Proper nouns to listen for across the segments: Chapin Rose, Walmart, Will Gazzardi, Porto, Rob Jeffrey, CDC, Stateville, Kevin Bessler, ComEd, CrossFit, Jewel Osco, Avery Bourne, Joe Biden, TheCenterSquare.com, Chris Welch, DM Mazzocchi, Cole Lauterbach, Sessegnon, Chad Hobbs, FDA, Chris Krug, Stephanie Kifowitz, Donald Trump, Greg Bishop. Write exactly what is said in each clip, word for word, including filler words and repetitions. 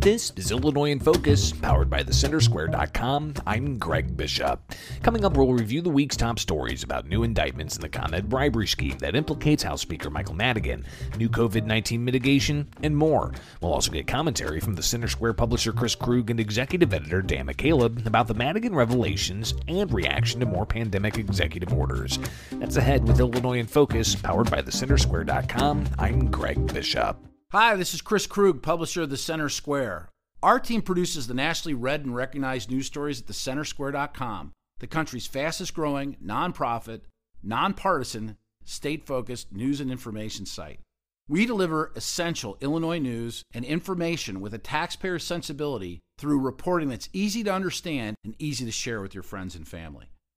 This is Illinois in Focus, powered by the center square dot com. I'm Greg Bishop. Coming up, we'll review the week's top stories about new indictments in the ComEd bribery scheme that implicates House Speaker Michael Madigan, new covid nineteen mitigation, and more. We'll also get commentary from the Center Square publisher Chris Krug and executive editor Dan McCaleb about the Madigan revelations and reaction to more pandemic executive orders. That's ahead with Illinois in Focus, powered by the center square dot com. I'm Greg Bishop. Hi, this is Chris Krug, publisher of The Center Square. Our team produces the nationally read and recognized news stories at the center square dot com, the country's fastest-growing, nonprofit, nonpartisan, state-focused news and information site. We deliver essential Illinois news and information with a taxpayer sensibility through reporting that's easy to understand and easy to share with your friends and family.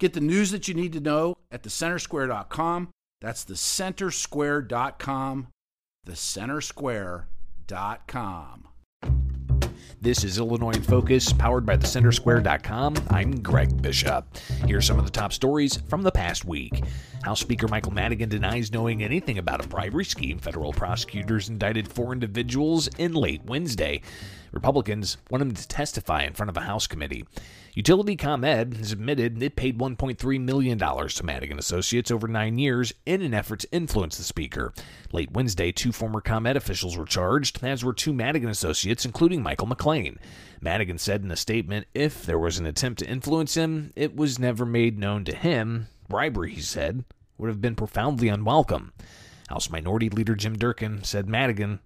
Get the news that you need to know at the center square dot com. That's the center square dot com. the center square dot com. This is Illinois in Focus, powered by the center square dot com. I'm Greg Bishop. Here are some of the top stories from the past week. House Speaker Michael Madigan denies knowing anything about a bribery scheme. Federal prosecutors indicted four individuals in late Wednesday. Republicans want him to testify in front of a House committee. Utility ComEd has admitted it paid one point three million dollars to Madigan Associates over nine years in an effort to influence the speaker. Late Wednesday, two former ComEd officials were charged, as were two Madigan Associates, including Michael McClain. Madigan said in a statement if there was an attempt to influence him, it was never made known to him. Bribery, he said, would have been profoundly unwelcome. House Minority Leader Jim Durkin said Madigan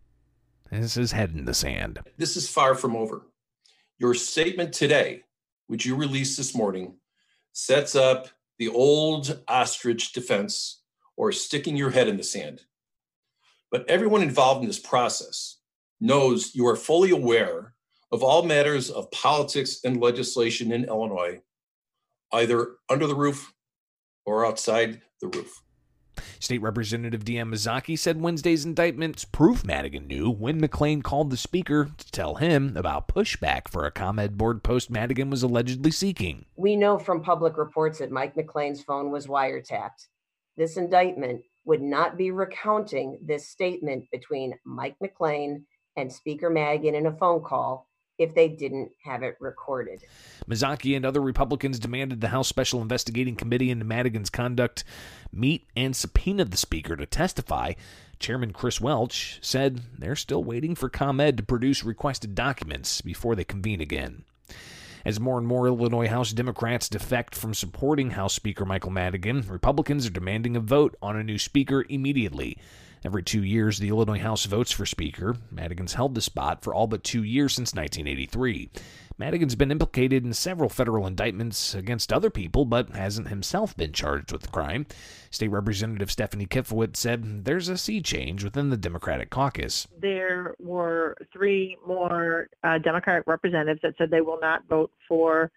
is his head in the sand. This is far from over. Your statement today, which you released this morning, sets up the old ostrich defense or sticking your head in the sand. But everyone involved in this process knows you are fully aware of all matters of politics and legislation in Illinois, either under the roof or outside the roof. State Representative D M Mazzocchi said Wednesday's indictments prove Madigan knew when McClain called the speaker to tell him about pushback for a ComEd board post Madigan was allegedly seeking. We know from public reports that Mike McClain's phone was wiretapped. This indictment would not be recounting this statement between Mike McClain and Speaker Madigan in a phone call if they didn't have it recorded. Mazzocchi and other Republicans demanded the House Special Investigating Committee into Madigan's conduct meet and subpoena the speaker to testify. Chairman Chris Welch said they're still waiting for ComEd to produce requested documents before they convene again. As more and more Illinois House Democrats defect from supporting House Speaker Michael Madigan, Republicans are demanding a vote on a new speaker immediately. Every two years, the Illinois House votes for speaker. Madigan's held the spot for all but two years since nineteen eighty-three. Madigan's been implicated in several federal indictments against other people, but hasn't himself been charged with the crime. State Representative Stephanie Kifowitz said there's a sea change within the Democratic caucus. There were three more uh, Democratic representatives that said they will not vote for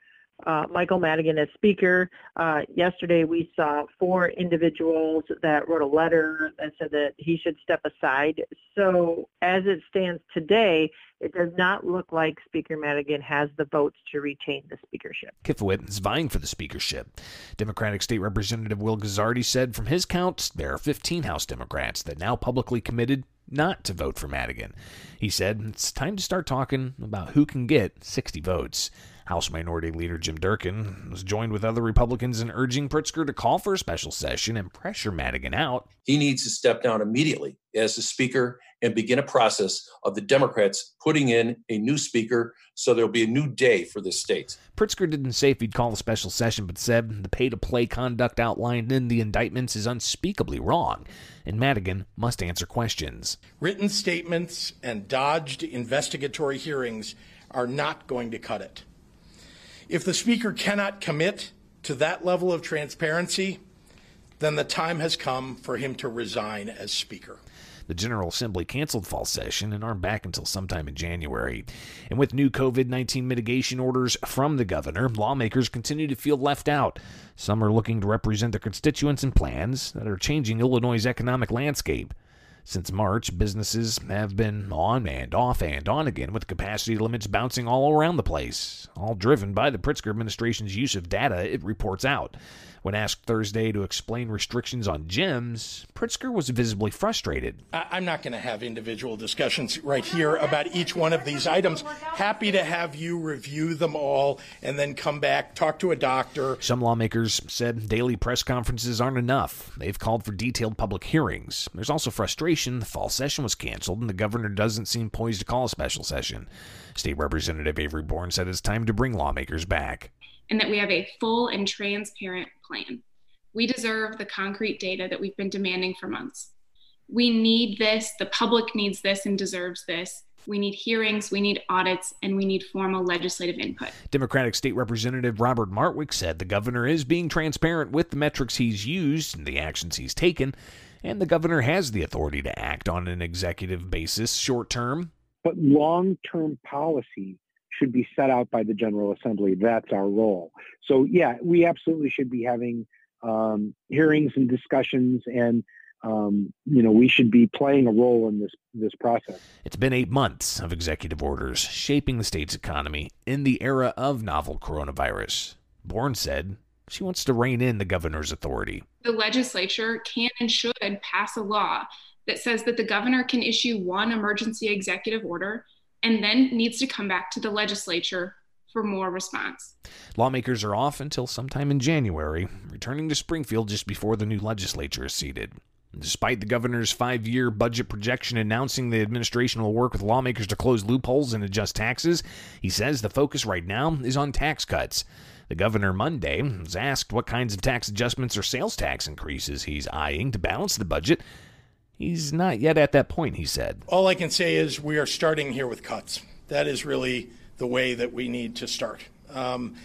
Uh, Michael Madigan as speaker. Uh, yesterday we saw four individuals that wrote a letter that said that he should step aside. So as it stands today, it does not look like Speaker Madigan has the votes to retain the speakership. Kifowitz is vying for the speakership. Democratic State Representative Will Gazzardi said from his count, there are fifteen House Democrats that now publicly committed not to vote for Madigan. He said it's time to start talking about who can get sixty votes. House Minority Leader Jim Durkin was joined with other Republicans in urging Pritzker to call for a special session and pressure Madigan out. He needs to step down immediately as the speaker and begin a process of the Democrats putting in a new speaker so there'll be a new day for this state. Pritzker didn't say if he'd call a special session, but said the pay-to-play conduct outlined in the indictments is unspeakably wrong, and Madigan must answer questions. Written statements and dodged investigatory hearings are not going to cut it. If the speaker cannot commit to that level of transparency, then the time has come for him to resign as speaker. The General Assembly canceled fall session and aren't back until sometime in January. And with new COVID nineteen mitigation orders from the governor, lawmakers continue to feel left out. Some are looking to represent their constituents in plans that are changing Illinois' economic landscape. Since March, businesses have been on and off and on again, with capacity limits bouncing all around the place, all driven by the Pritzker administration's use of data it reports out. When asked Thursday to explain restrictions on gyms, Pritzker was visibly frustrated. I'm not going to have individual discussions right here about each one of these items. Happy to have you review them all and then come back, talk to a doctor. Some lawmakers said daily press conferences aren't enough. They've called for detailed public hearings. There's also frustration. The fall session was canceled, and the governor doesn't seem poised to call a special session. State Representative Avery Bourne said it's time to bring lawmakers back. And that we have a full and transparent plan. We deserve the concrete data that we've been demanding for months. We need this. The public needs this and deserves this. We need hearings, we need audits, and we need formal legislative input. Democratic State Representative Robert Martwick said the governor is being transparent with the metrics he's used and the actions he's taken, and the governor has the authority to act on an executive basis short-term. But long-term policy should be set out by the General Assembly. That's our role. So, yeah, we absolutely should be having um, hearings and discussions, and Um, you know, we should be playing a role in this this process. It's been eight months of executive orders shaping the state's economy in the era of novel coronavirus. Bourne said she wants to rein in the governor's authority. The legislature can and should pass a law that says that the governor can issue one emergency executive order and then needs to come back to the legislature for more response. Lawmakers are off until sometime in January, returning to Springfield just before the new legislature is seated. Despite the governor's five-year budget projection announcing the administration will work with lawmakers to close loopholes and adjust taxes, he says the focus right now is on tax cuts. The governor Monday was asked what kinds of tax adjustments or sales tax increases he's eyeing to balance the budget. He's not yet at that point, he said. All I can say is we are starting here with cuts. That is really the way that we need to start. Um,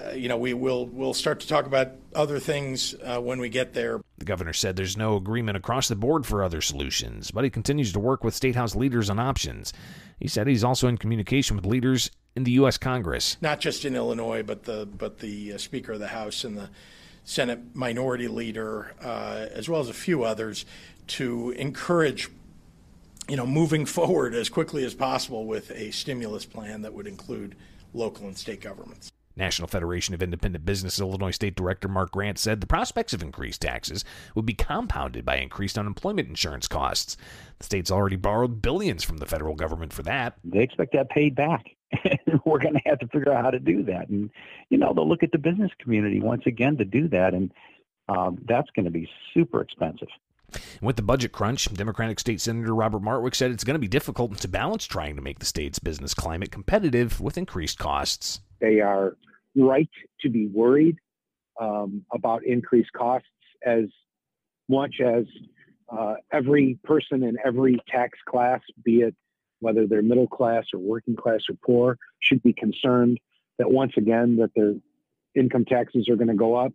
Uh, you know, we will we'll start to talk about other things uh, when we get there. The governor said there's no agreement across the board for other solutions, but he continues to work with State House leaders on options. He said he's also in communication with leaders in the U S Congress. Not just in Illinois, but the but the Speaker of the House and the Senate Minority Leader, uh, as well as a few others, to encourage, you know, moving forward as quickly as possible with a stimulus plan that would include local and state governments. National Federation of Independent Business Illinois State Director Mark Grant said the prospects of increased taxes would be compounded by increased unemployment insurance costs. The state's already borrowed billions from the federal government for that. They expect that paid back. And we're going to have to figure out how to do that. And, you know, they'll look at the business community once again to do that. And um, that's going to be super expensive. With the budget crunch, Democratic State Senator Robert Martwick said it's going to be difficult to balance trying to make the state's business climate competitive with increased costs. They are right to be worried um, about increased costs as much as uh, every person in every tax class, be it whether they're middle class or working class or poor, should be concerned that once again that their income taxes are going to go up.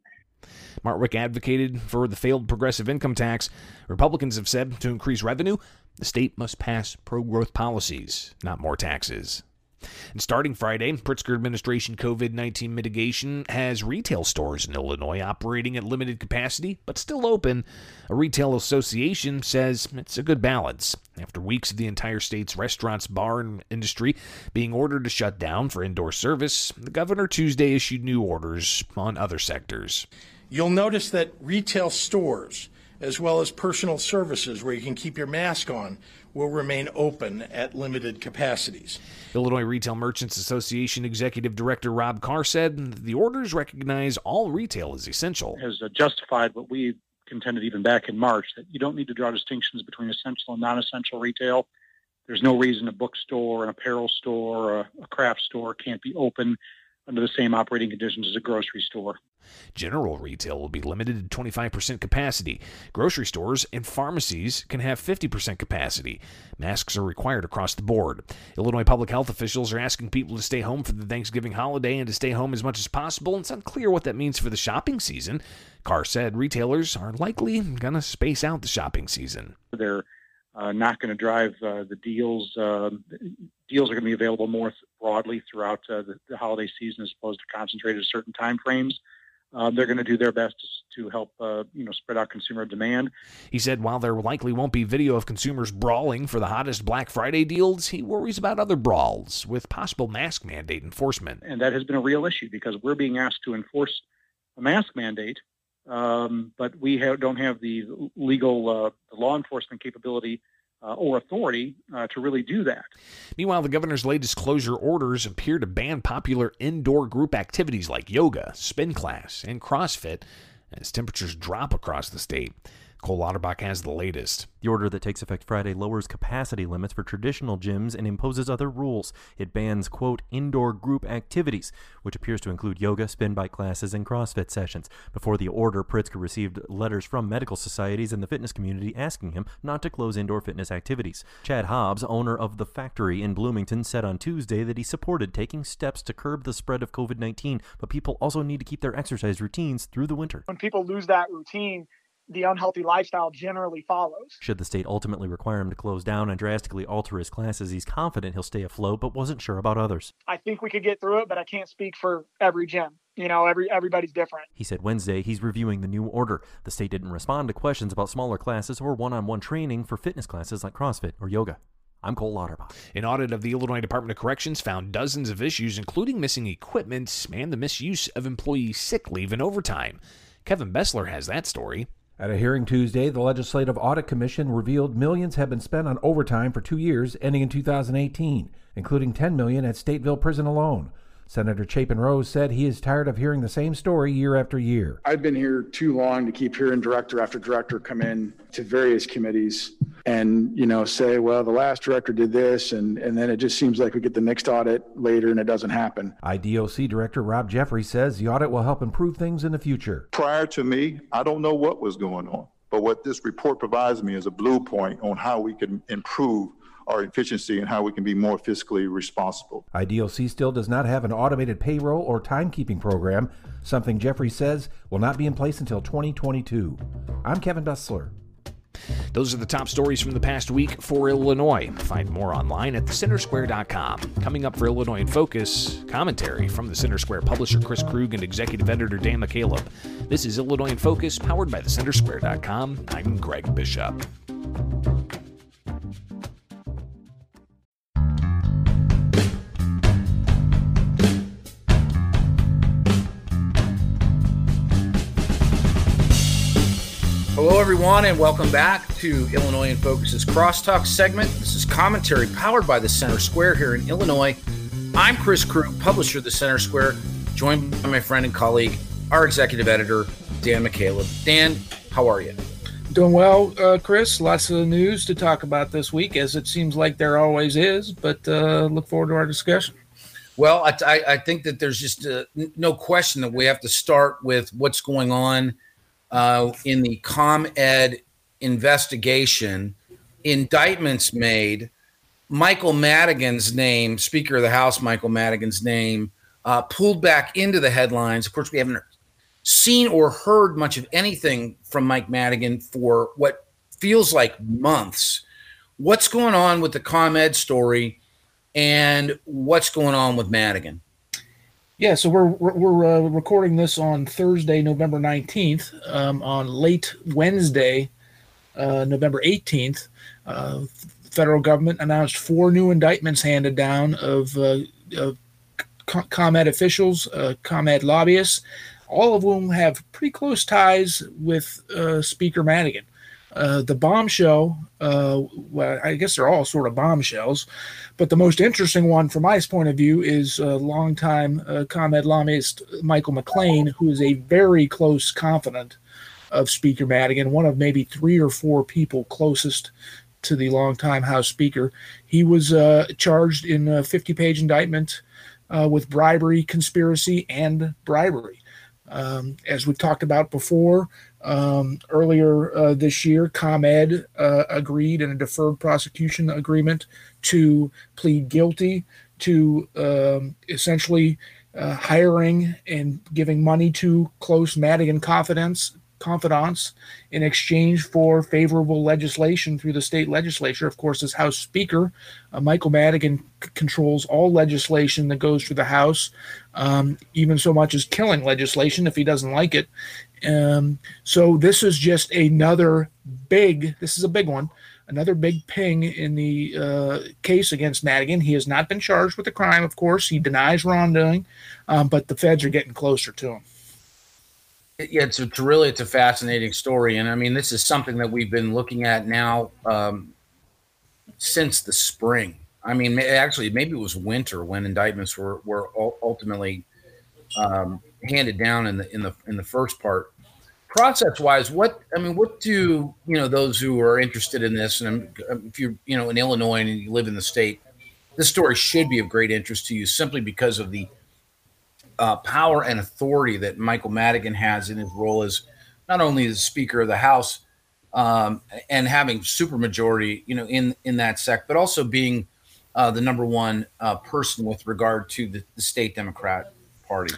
Martwick advocated for the failed progressive income tax. Republicans have said to increase revenue, the state must pass pro-growth policies, not more taxes. And starting Friday, Pritzker administration COVID nineteen mitigation has retail stores in Illinois operating at limited capacity, but still open. A retail association says it's a good balance. After weeks of the entire state's restaurants, bar, and industry being ordered to shut down for indoor service, the governor Tuesday issued new orders on other sectors. You'll notice that retail stores, as well as personal services where you can keep your mask on, will remain open at limited capacities. Illinois Retail Merchants Association Executive Director Rob Carr said the orders recognize all retail is essential. Has justified what we contended even back in March, that you don't need to draw distinctions between essential and non-essential retail. There's no reason a bookstore, an apparel store, a craft store can't be open under the same operating conditions as a grocery store. General retail will be limited to twenty-five percent capacity. Grocery stores and pharmacies can have fifty percent capacity. Masks are required across the board. Illinois public health officials are asking people to stay home for the Thanksgiving holiday and to stay home as much as possible. It's unclear what that means for the shopping season. Carr said retailers are likely going to space out the shopping season. They're uh, not going to drive uh, the deals. Uh, deals are going to be available more th- broadly throughout uh, the, the holiday season, as opposed to concentrated at certain time frames. Uh, they're going to do their best to, to help, uh, you know, spread out consumer demand. He said while there likely won't be video of consumers brawling for the hottest Black Friday deals, he worries about other brawls with possible mask mandate enforcement. And that has been a real issue because we're being asked to enforce a mask mandate, um, but we have, don't have the legal uh, law enforcement capability Uh, or authority uh, to really do that. Meanwhile, the governor's latest closure orders appear to ban popular indoor group activities like yoga, spin class, and CrossFit as temperatures drop across the state. Cole Lauterbach has the latest. The order that takes effect Friday lowers capacity limits for traditional gyms and imposes other rules. It bans, quote, indoor group activities, which appears to include yoga, spin bike classes, and CrossFit sessions. Before the order, Pritzker received letters from medical societies and the fitness community asking him not to close indoor fitness activities. Chad Hobbs, owner of The Factory in Bloomington, said on Tuesday that he supported taking steps to curb the spread of covid nineteen, but people also need to keep their exercise routines through the winter. When people lose that routine, the unhealthy lifestyle generally follows. Should the state ultimately require him to close down and drastically alter his classes, he's confident he'll stay afloat, but wasn't sure about others. I think we could get through it, but I can't speak for every gym. You know, every everybody's different. He said Wednesday he's reviewing the new order. The state didn't respond to questions about smaller classes or one-on-one training for fitness classes like CrossFit or yoga. I'm Cole Lauterbach. An audit of the Illinois Department of Corrections found dozens of issues, including missing equipment and the misuse of employee sick leave and overtime. Kevin Bessler has that story. At a hearing Tuesday, the Legislative Audit Commission revealed millions have been spent on overtime for two years, ending in two thousand eighteen, including ten million dollars at Stateville Prison alone. Senator Chapin Rose said he is tired of hearing the same story year after year. I've been here too long to keep hearing director after director come in to various committees and, you know, say, well, the last director did this, and, and then it just seems like we get the next audit later and it doesn't happen. I D O C Director Rob Jeffrey says the audit will help improve things in the future. Prior to me, I don't know what was going on, but what this report provides me is a blueprint on how we can improve our efficiency and how we can be more fiscally responsible. I D O C still does not have an automated payroll or timekeeping program, something Jeffrey says will not be in place until twenty twenty-two. I'm Kevin Bessler. Those are the top stories from the past week for Illinois. Find more online at the center square dot com. Coming up for Illinois in Focus, commentary from the Center Square publisher Chris Krug and executive editor Dan McCaleb. This is Illinois in Focus, powered by the center square dot com. I'm Greg Bishop. Hello, everyone, and welcome back to Illinois in Focus's Crosstalk segment. This is commentary powered by the Center Square here in Illinois. I'm Chris Krug, publisher of the Center Square, joined by my friend and colleague, our executive editor, Dan McCaleb. Dan, how are you? Doing well, uh, Chris. Lots of news to talk about this week, as it seems like there always is, but uh, look forward to our discussion. Well, I, I, I think that there's just uh, no question that we have to start with what's going on Uh, in the ComEd investigation, indictments made, Michael Madigan's name, Speaker of the House Michael Madigan's name, uh, pulled back into the headlines. Of course, we haven't seen or heard much of anything from Mike Madigan for what feels like months. What's going on with the ComEd story, and what's going on with Madigan? Yeah, so we're we're uh, recording this on Thursday, November nineteenth. Um, on late Wednesday, uh, November eighteenth, uh, federal government announced four new indictments handed down of, uh, of ComEd officials, uh, ComEd lobbyists, all of whom have pretty close ties with uh, Speaker Madigan. Uh, the bombshell, uh, well, I guess they're all sort of bombshells, but the most interesting one from my point of view is uh, longtime uh, ComEd lobbyist Michael McClain, who is a very close confidant of Speaker Madigan, one of maybe three or four people closest to the longtime House Speaker. He was uh, charged in a fifty-page indictment uh, with bribery, conspiracy, and bribery. Um, as we've talked about before, Um, earlier uh, this year, ComEd uh, agreed in a deferred prosecution agreement to plead guilty to um, essentially uh, hiring and giving money to close Madigan confidants, confidants in exchange for favorable legislation through the state legislature. Of course, as House Speaker, uh, Michael Madigan c- controls all legislation that goes through the House, um, even so much as killing legislation if he doesn't like it. Um, so this is just another big, this is a big one, another big ping in the uh, case against Madigan. He has not been charged with a crime, of course. He denies wrongdoing, um, but the feds are getting closer to him. Yeah, it's, it's really, it's a fascinating story. And I mean, this is something that we've been looking at now um, since the spring. I mean, actually, maybe it was winter when indictments were, were ultimately um, handed down in the, in the, in the first part. Process wise, what, I mean, what do, you know, those who are interested in this, and if you're, you know, in Illinois and you live in the state, this story should be of great interest to you simply because of the uh, power and authority that Michael Madigan has in his role as not only the Speaker of the House um, and having supermajority, you know, in, in that sect, but also being uh, the number one uh, person with regard to the, the state Democrat Party.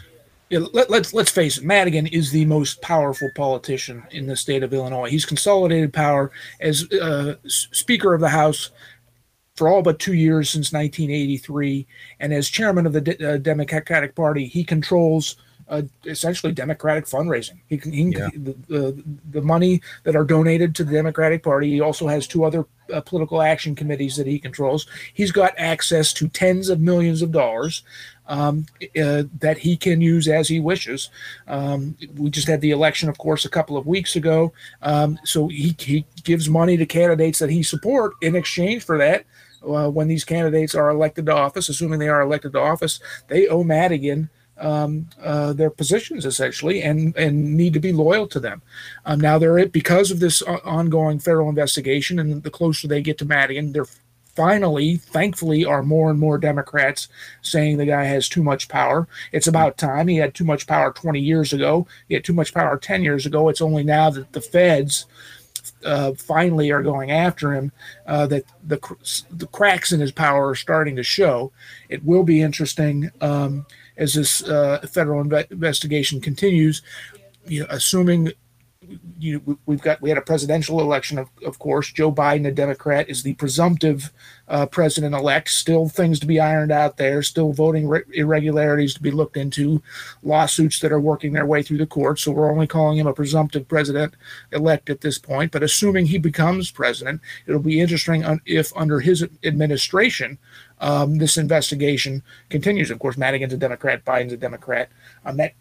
Yeah, let, let's let's face it. Madigan is the most powerful politician in the state of Illinois. He's consolidated power as uh, Speaker of the House for all but two years since nineteen eighty-three, and as chairman of the De- uh, Democratic Party, he controls uh, essentially Democratic fundraising. He can, he can yeah. the, the the money that are donated to the Democratic Party. He also has two other uh, political action committees that he controls. He's got access to tens of millions of dollars. Um, uh, that he can use as he wishes. Um, we just had the election, of course, a couple of weeks ago. Um, so he, he gives money to candidates that he support in exchange for that. Uh, when these candidates are elected to office, assuming they are elected to office, they owe Madigan um, uh, their positions essentially and, and need to be loyal to them. Um, now they're because of this ongoing federal investigation and the closer they get to Madigan, they're finally, thankfully, are more and more Democrats saying the guy has too much power. It's about time. He had too much power twenty years ago. He had too much power ten years ago. It's only now that the feds uh, finally are going after him uh, that the the cracks in his power are starting to show. It will be interesting um, as this uh, federal inve- investigation continues, you know, assuming You, we've got we had a presidential election, of, of course. Joe Biden, a Democrat, is the presumptive uh, president-elect. Still things to be ironed out there, still voting re- irregularities to be looked into, lawsuits that are working their way through the courts. So we're only calling him a presumptive president-elect at this point. But assuming he becomes president, it'll be interesting un- if under his administration um, this investigation continues. Of course, Madigan's a Democrat, Biden's a Democrat. Um, that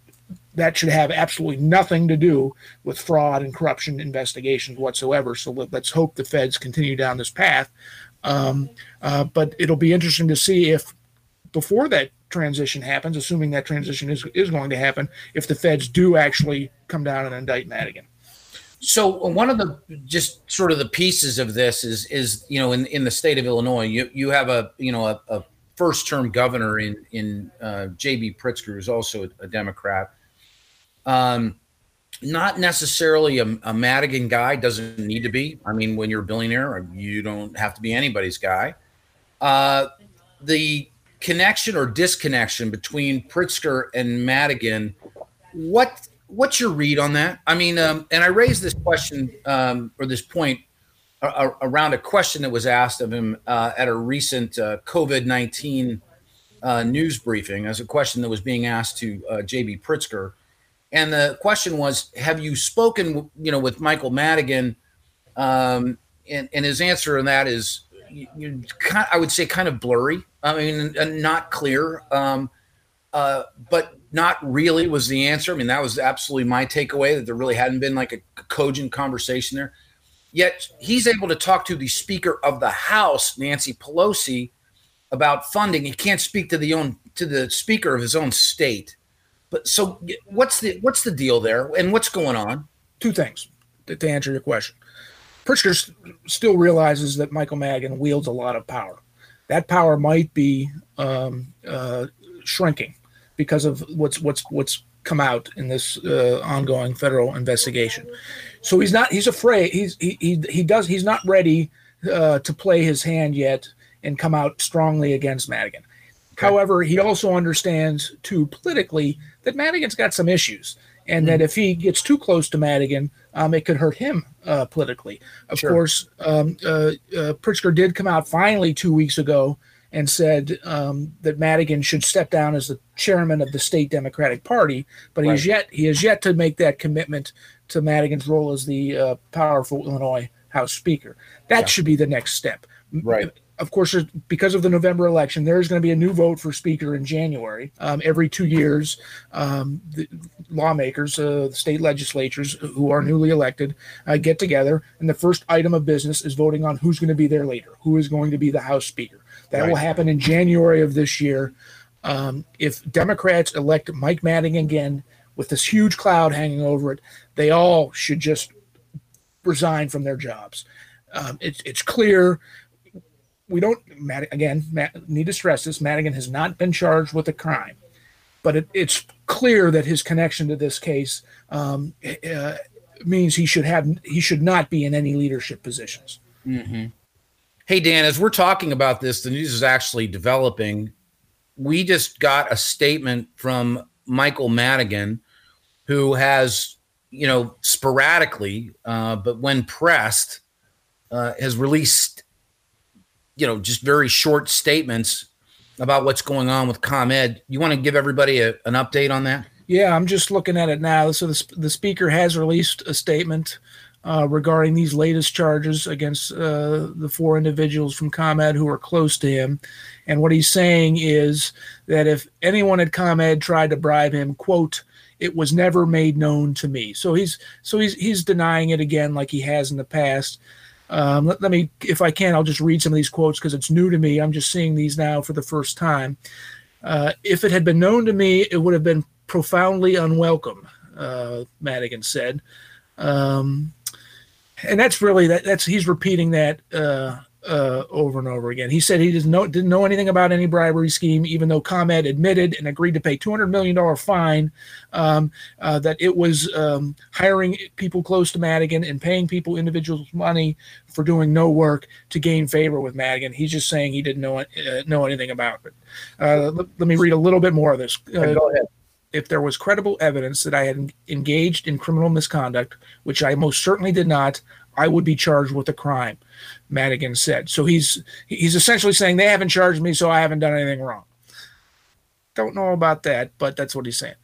That should have absolutely nothing to do with fraud and corruption investigations whatsoever. So let's hope the feds continue down this path. Um, uh, but it'll be interesting to see if before that transition happens, assuming that transition is, is going to happen, if the feds do actually come down and indict Madigan. So one of the just sort of the pieces of this is, is you know, in, in the state of Illinois, you you have a, you know, a, a first-term governor in, in uh, J B. Pritzker, who's also a Democrat. Um, not necessarily a, a Madigan guy, doesn't need to be. I mean, when you're a billionaire, you don't have to be anybody's guy. Uh, the connection or disconnection between Pritzker and Madigan, what what's your read on that? I mean, um, and I raised this question um, or this point uh, around a question that was asked of him uh, at a recent uh, COVID nineteen uh, news briefing as a question that was being asked to uh, J B. Pritzker. And the question was, have you spoken, you know, with Michael Madigan? Um, and, and his answer on that is, you, you kind, I would say, kind of blurry. I mean, not clear, um, uh, but not really was the answer. I mean, that was absolutely my takeaway, that there really hadn't been like a cogent conversation there. Yet he's able to talk to the Speaker of the House, Nancy Pelosi, about funding. He can't speak to the own to the Speaker of his own state. But so what's the what's the deal there, and what's going on? Two things to, to answer your question. Pritzker st- still realizes that Michael Madigan wields a lot of power. That power might be um, uh, shrinking because of what's what's what's come out in this uh, ongoing federal investigation. So he's not he's afraid he's he he, he does he's not ready uh, to play his hand yet and come out strongly against Madigan. However, he also understands, too, politically, that Madigan's got some issues. and mm-hmm. that if he gets too close to Madigan, um, it could hurt him uh, politically. Of sure. course, um, uh, uh, Pritzker did come out finally two weeks ago and said um, that Madigan should step down as the chairman of the state Democratic Party, but he right. has yet he has yet to make that commitment to Madigan's role as the uh, powerful Illinois House Speaker. That yeah. should be the next step. Right. Of course, because of the November election, there's going to be a new vote for Speaker in January. Um, every two years, um, the lawmakers, uh, the state legislatures who are newly elected uh, get together, and the first item of business is voting on who's going to be their leader, who is going to be the House Speaker. That right. will happen in January of this year. Um, if Democrats elect Mike Madigan again with this huge cloud hanging over it, they all should just resign from their jobs. Um, it's it's clear. We don't, again, need to stress this, Madigan has not been charged with a crime, but it, it's clear that his connection to this case um, uh, means he should have he should not be in any leadership positions. Mm-hmm. Hey, Dan, as we're talking about this, the news is actually developing. We just got a statement from Michael Madigan, who has, you know, sporadically, uh, but when pressed, uh, has released you know, just very short statements about what's going on with ComEd. You want to give everybody a, an update on that? Yeah, I'm just looking at it now. So the, the speaker has released a statement uh, regarding these latest charges against uh, the four individuals from ComEd who are close to him. And what he's saying is that if anyone at ComEd tried to bribe him, quote, it was never made known to me. So he's so he's he's denying it again like he has in the past. Um, let, let me, if I can, I'll just read some of these quotes because it's new to me. I'm just seeing these now for the first time. Uh, if it had been known to me, it would have been profoundly unwelcome, uh, Madigan said. Um, and that's really, that, that's he's repeating that uh, uh, over and over again. He said he didn't know, didn't know anything about any bribery scheme, even though ComEd admitted and agreed to pay a two hundred million dollars fine, um, uh, that it was um, hiring people close to Madigan and paying people individuals money for doing no work to gain favor with Madigan. He's just saying he didn't know uh, know anything about it. Uh, let, let me read a little bit more of this. Uh, Go ahead. If there was credible evidence that I had engaged in criminal misconduct, which I most certainly did not, I would be charged with a crime, Madigan said. So he's he's essentially saying they haven't charged me, so I haven't done anything wrong. Don't know about that, but that's what he's saying.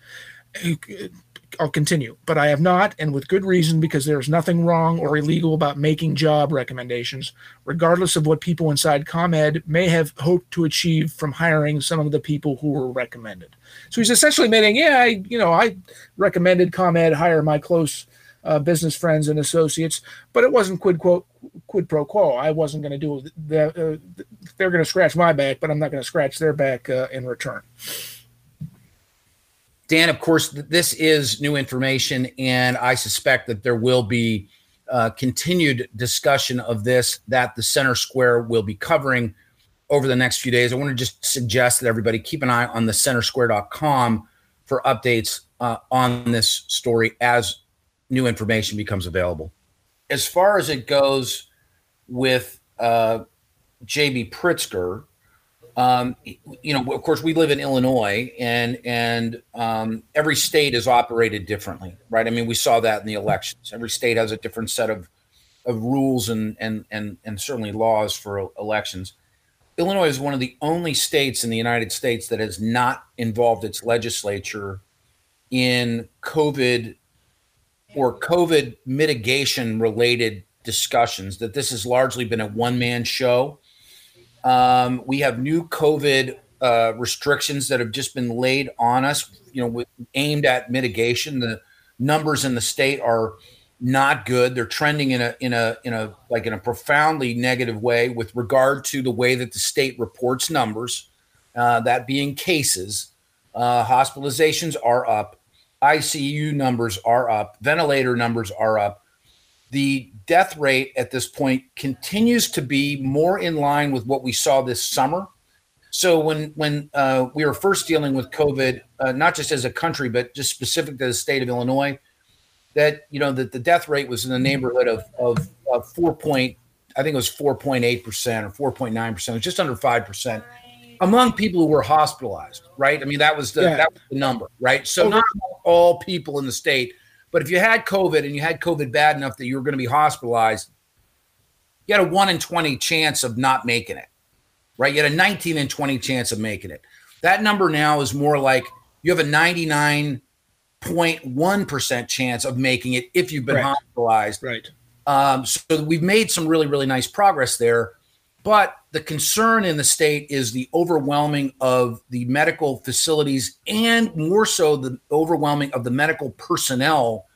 I'll continue. But I have not, and with good reason, because there is nothing wrong or illegal about making job recommendations, regardless of what people inside ComEd may have hoped to achieve from hiring some of the people who were recommended. So he's essentially admitting, yeah, I, you know, I recommended ComEd hire my close Uh, business friends and associates, but it wasn't quid quo, quid pro quo. I wasn't going to do that. Uh, they're going to scratch my back, but I'm not going to scratch their back uh, in return. Dan, of course, th- this is new information, and I suspect that there will be uh, continued discussion of this that the Center Square will be covering over the next few days. I want to just suggest that everybody keep an eye on the center square dot com for updates uh, on this story as new information becomes available. As far as it goes with uh, J B. Pritzker, um, you know, of course, we live in Illinois, and and um, every state is operated differently, right? I mean, we saw that in the elections. Every state has a different set of of rules and and and and certainly laws for elections. Illinois is one of the only states in the United States that has not involved its legislature in COVID or COVID mitigation related discussions, that this has largely been a one-man show. Um, we have new COVID uh, restrictions that have just been laid on us, you know, with, aimed at mitigation. The numbers in the state are not good. They're trending in a, in a, in a, like in a profoundly negative way with regard to the way that the state reports numbers, uh, that being cases. Uh, hospitalizations are up. I C U numbers are up, ventilator numbers are up. The death rate at this point continues to be more in line with what we saw this summer. So when when uh, we were first dealing with COVID, uh, not just as a country, but just specific to the state of Illinois, that you know that the death rate was in the neighborhood of of, of four point, I think it was four point eight percent or four point nine percent, just under five percent. Among people who were hospitalized, right? I mean, that was the, yeah. that was the number, right? So oh, not all people in the state. But if you had COVID and you had COVID bad enough that you were going to be hospitalized, you had a one in twenty chance of not making it, right? You had a nineteen in twenty chance of making it. That number now is more like you have a ninety-nine point one percent chance of making it if you've been right. hospitalized. Right. Um, so we've made some really, really nice progress there. But the concern in the state is the overwhelming of the medical facilities and more so the overwhelming of the medical personnel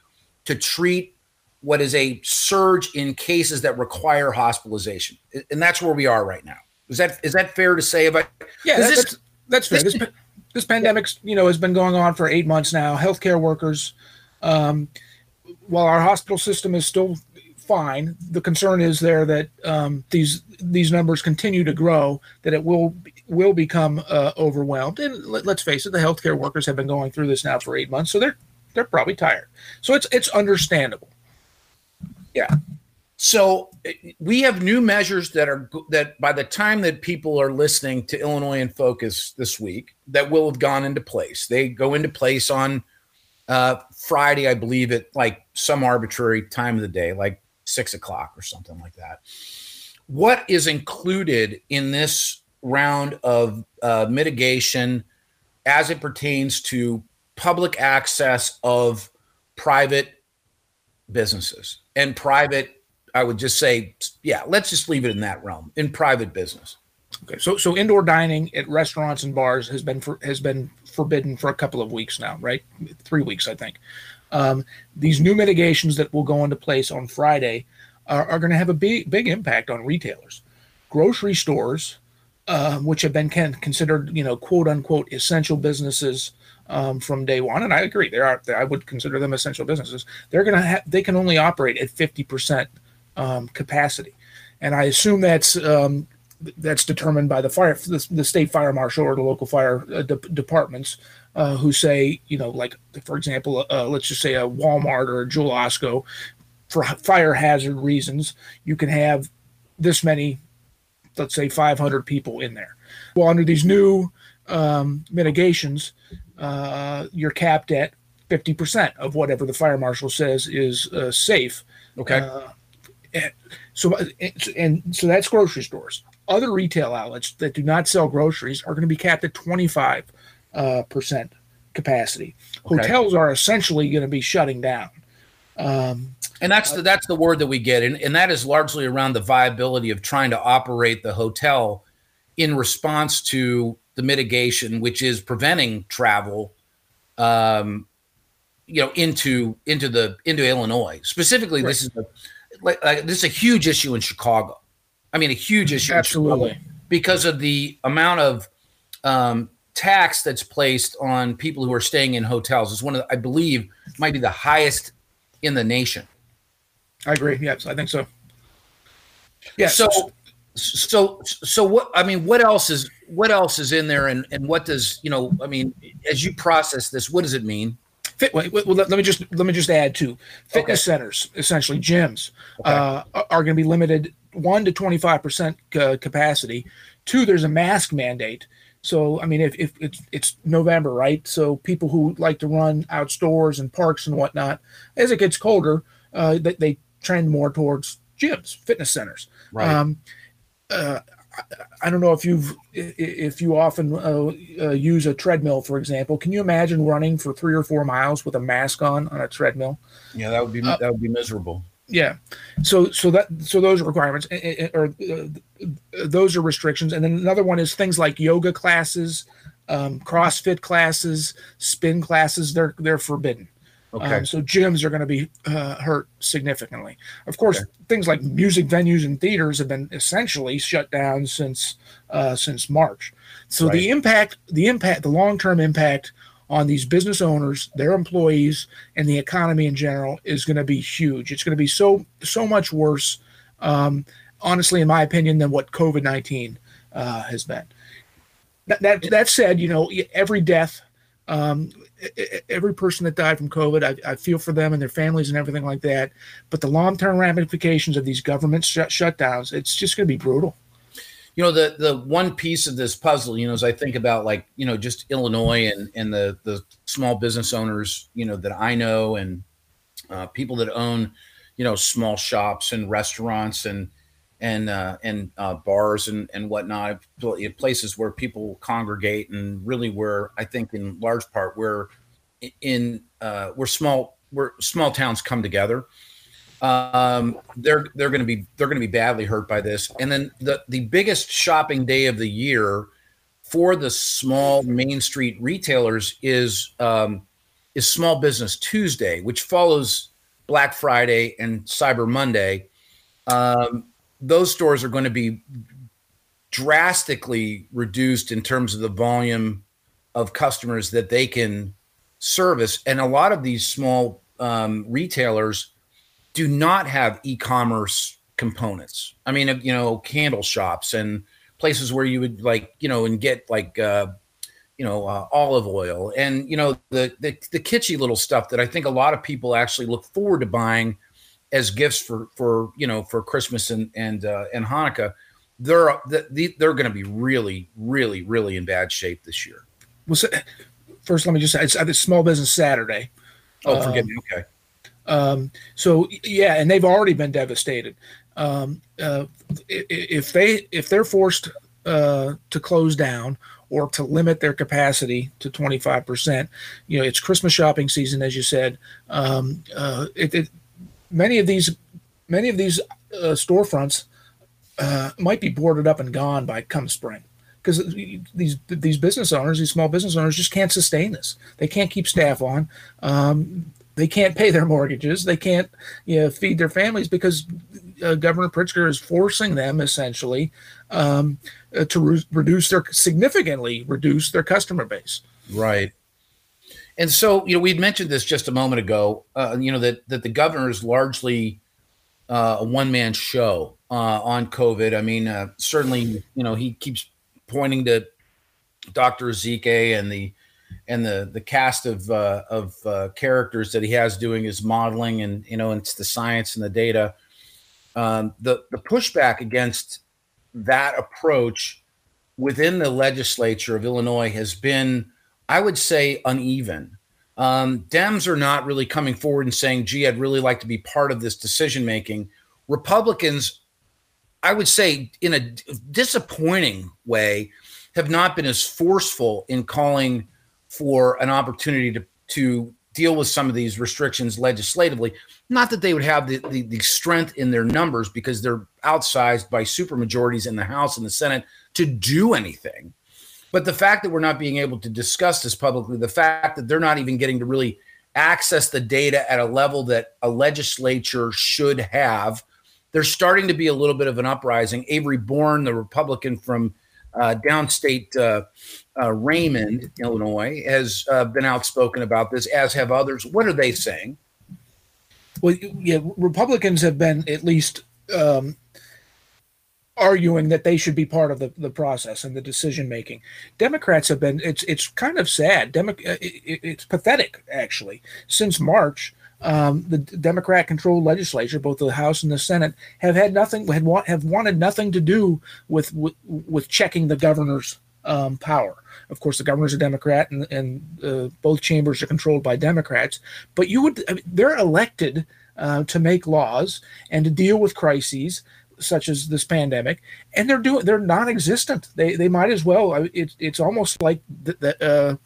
to treat what is a surge in cases that require hospitalization. And that's where we are right now. Is that is that fair to say? About, yeah, that's, this, that's, that's fair. This, this, this pandemic yeah. you know, has been going on for eight months now. Healthcare workers, um, while our hospital system is still fine, the concern is there that um, these these numbers continue to grow, that it will will become uh, overwhelmed. And let, let's face it, the healthcare workers have been going through this now for eight months, so they're they're probably tired. So it's it's understandable. Yeah. So we have new measures that are that by the time that people are listening to Illinois in Focus this week, that will have gone into place. They go into place on uh, Friday, I believe, at like some arbitrary time of the day, like six o'clock or something like that. What is included in this round of uh, mitigation as it pertains to public access of private businesses and private, I would just say, yeah, let's just leave it in that realm, in private business. Okay. So, so indoor dining at restaurants and bars has been, for, has been forbidden for a couple of weeks now, right? Three weeks, I think. Um, these new mitigations that will go into place on Friday are, are going to have a big, big impact on retailers. Grocery stores, uh, which have been can, considered, you know, quote unquote, essential businesses um, from day one. And I agree, there are, I would consider them essential businesses. They're going to have, they can only operate at fifty percent um, capacity. And I assume that's, um, that's determined by the fire, the, the state fire marshal or the local fire uh, de- departments. Uh, who say, you know, like, for example, uh, let's just say a Walmart or a Jewel Osco, for fire hazard reasons, you can have this many, let's say five hundred people in there. Well, under these new um, mitigations, uh, you're capped at fifty percent of whatever the fire marshal says is uh, safe. Okay. Uh, and so and so that's grocery stores. Other retail outlets that do not sell groceries are going to be capped at twenty-five percent. Uh, percent capacity. Okay. Hotels are essentially going to be shutting down, um, and that's the, that's the word that we get, and, and that is largely around the viability of trying to operate the hotel in response to the mitigation, which is preventing travel, um, you know, into into the into Illinois specifically. Right. This is a, like, like this is a huge issue in Chicago. I mean, a huge issue, absolutely, in Chicago because of the amount of um, tax that's placed on people who are staying in hotels. Is one of the, I believe, might be the highest in the nation. I agree. Yes, I think so. Yeah. So, so, so what, I mean, what else is, what else is in there, and, and what does, you know, I mean, as you process this, what does it mean? Fit, well, let me just, let me just add to fitness okay. centers, essentially gyms, okay. uh, are going to be limited one to twenty-five percent capacity. Two, there's a mask mandate. So, I mean, if, if it's, it's November, right? So people who like to run outdoors and parks and whatnot, as it gets colder, uh, they, they trend more towards gyms, fitness centers. Right. Um, uh, I, I don't know if you've, if you often uh, uh, use a treadmill, for example. Can you imagine running for three or four miles with a mask on on a treadmill? Yeah, that would be uh, that would be miserable. Yeah, so so that so those requirements or uh, those are restrictions, and then another one is things like yoga classes, um, CrossFit classes, spin classes. They're they're forbidden. Okay. Um, so gyms are going to be uh, hurt significantly. Of course, okay. things like music venues and theaters have been essentially shut down since uh, since March. So right. the impact, the impact, the long-term impact on these business owners, their employees, and the economy in general is going to be huge. It's going to be so so much worse, um, honestly, in my opinion, than what COVID nineteen uh, has been. That, that that said, you know, every death, um, every person that died from COVID, I, I feel for them and their families and everything like that. But the long-term ramifications of these government sh- shutdowns, it's just going to be brutal. you know, the the one piece of this puzzle, you know, as I think about, like, you know, just Illinois and and the the small business owners, you know, that I know, and uh, people that own, you know, small shops and restaurants and and uh, and uh, bars and and whatnot, places where people congregate, and really where I think in large part where in uh, where small where small towns come together. Um, they're they're going to be they're going to be badly hurt by this. And then the the biggest shopping day of the year for the small Main Street retailers is um, is Small Business Tuesday, which follows Black Friday and Cyber Monday. Um, those stores are going to be drastically reduced in terms of the volume of customers that they can service. And a lot of these small um, retailers do not have e-commerce components. I mean, you know, candle shops and places where you would, like, you know, and get like, uh, you know, uh, olive oil and, you know, the, the, the kitschy little stuff that I think a lot of people actually look forward to buying as gifts for, for, you know, for Christmas and, and, uh, and Hanukkah. They're, they're going to be really, really, really in bad shape this year. Well, so, first, let me just say, it's, it's Small Business Saturday. Oh, forgive um, me. Okay. Um, so yeah, and they've already been devastated. Um, uh, if they, if they're forced, uh, to close down or to limit their capacity to twenty-five percent, you know, it's Christmas shopping season, as you said. Um, uh, it, it, many of these, many of these uh, storefronts uh, might be boarded up and gone by come spring, because these these business owners, these small business owners, just can't sustain this. They can't keep staff on. Um, they can't pay their mortgages. They can't, you know, feed their families, because uh, Governor Pritzker is forcing them essentially um, uh, to re- reduce their significantly reduce their customer base. Right. And so, you know, we'd mentioned this just a moment ago, uh, you know, that, that the governor is largely uh, a one-man show uh, on COVID. I mean, uh, certainly, you know, he keeps pointing to Doctor Ezekiel and the and the the cast of uh, of uh, characters that he has doing his modeling, and, you know, and it's the science and the data. Um, the, the pushback against that approach within the legislature of Illinois has been, I would say, uneven. Um, Dems are not really coming forward and saying, gee, I'd really like to be part of this decision-making. Republicans, I would say, in a disappointing way, have not been as forceful in calling for an opportunity to, to deal with some of these restrictions legislatively. Not that they would have the, the, the strength in their numbers, because they're outsized by supermajorities in the House and the Senate to do anything. But the fact that we're not being able to discuss this publicly, the fact that they're not even getting to really access the data at a level that a legislature should have, there's starting to be a little bit of an uprising. Avery Bourne, the Republican from uh, downstate uh, uh, Raymond, Illinois, has uh, been outspoken about this, as have others. What are they saying? Well, yeah, Republicans have been at least um, – arguing that they should be part of the, the process and the decision making. Democrats have been, it's it's kind of sad. Demo, it, it's pathetic, actually. Since March, um, the Democrat-controlled legislature, both the House and the Senate, have had nothing, had wa- have wanted nothing to do with with, with checking the governor's um, power. Of course, the governor's a Democrat, and and uh, both chambers are controlled by Democrats. But you would, I mean, they're elected uh, to make laws and to deal with crises such as this pandemic, and they're doing, they're non-existent. They they might as well. It, it's almost like that th- uh,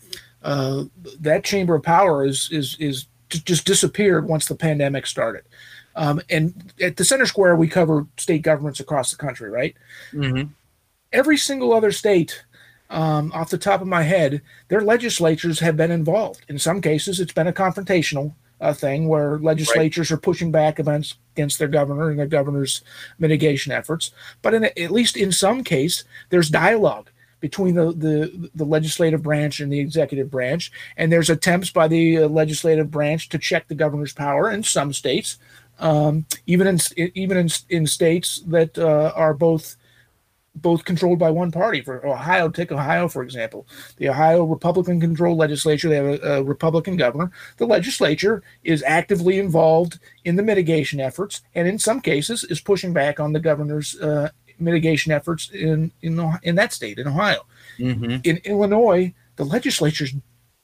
uh, that chamber of power is is is just disappeared once the pandemic started. Um, and at the Center Square, we cover state governments across the country, right? Mm-hmm. Every single other state, um, off the top of my head, their legislatures have been involved. In some cases, it's been a confrontational A thing where legislatures right. are pushing back against, against their governor and their governor's mitigation efforts. But in, at least in some case, there's dialogue between the, the, the legislative branch and the executive branch, and there's attempts by the uh, legislative branch to check the governor's power in some states, um, even in even in, in states that uh, are both both controlled by one party. For Ohio, take Ohio, for example. The Ohio Republican-controlled legislature, they have a, a Republican governor. The legislature is actively involved in the mitigation efforts, and in some cases is pushing back on the governor's uh, mitigation efforts in in, in that state, in Ohio. Mm-hmm. In Illinois, the legislatures,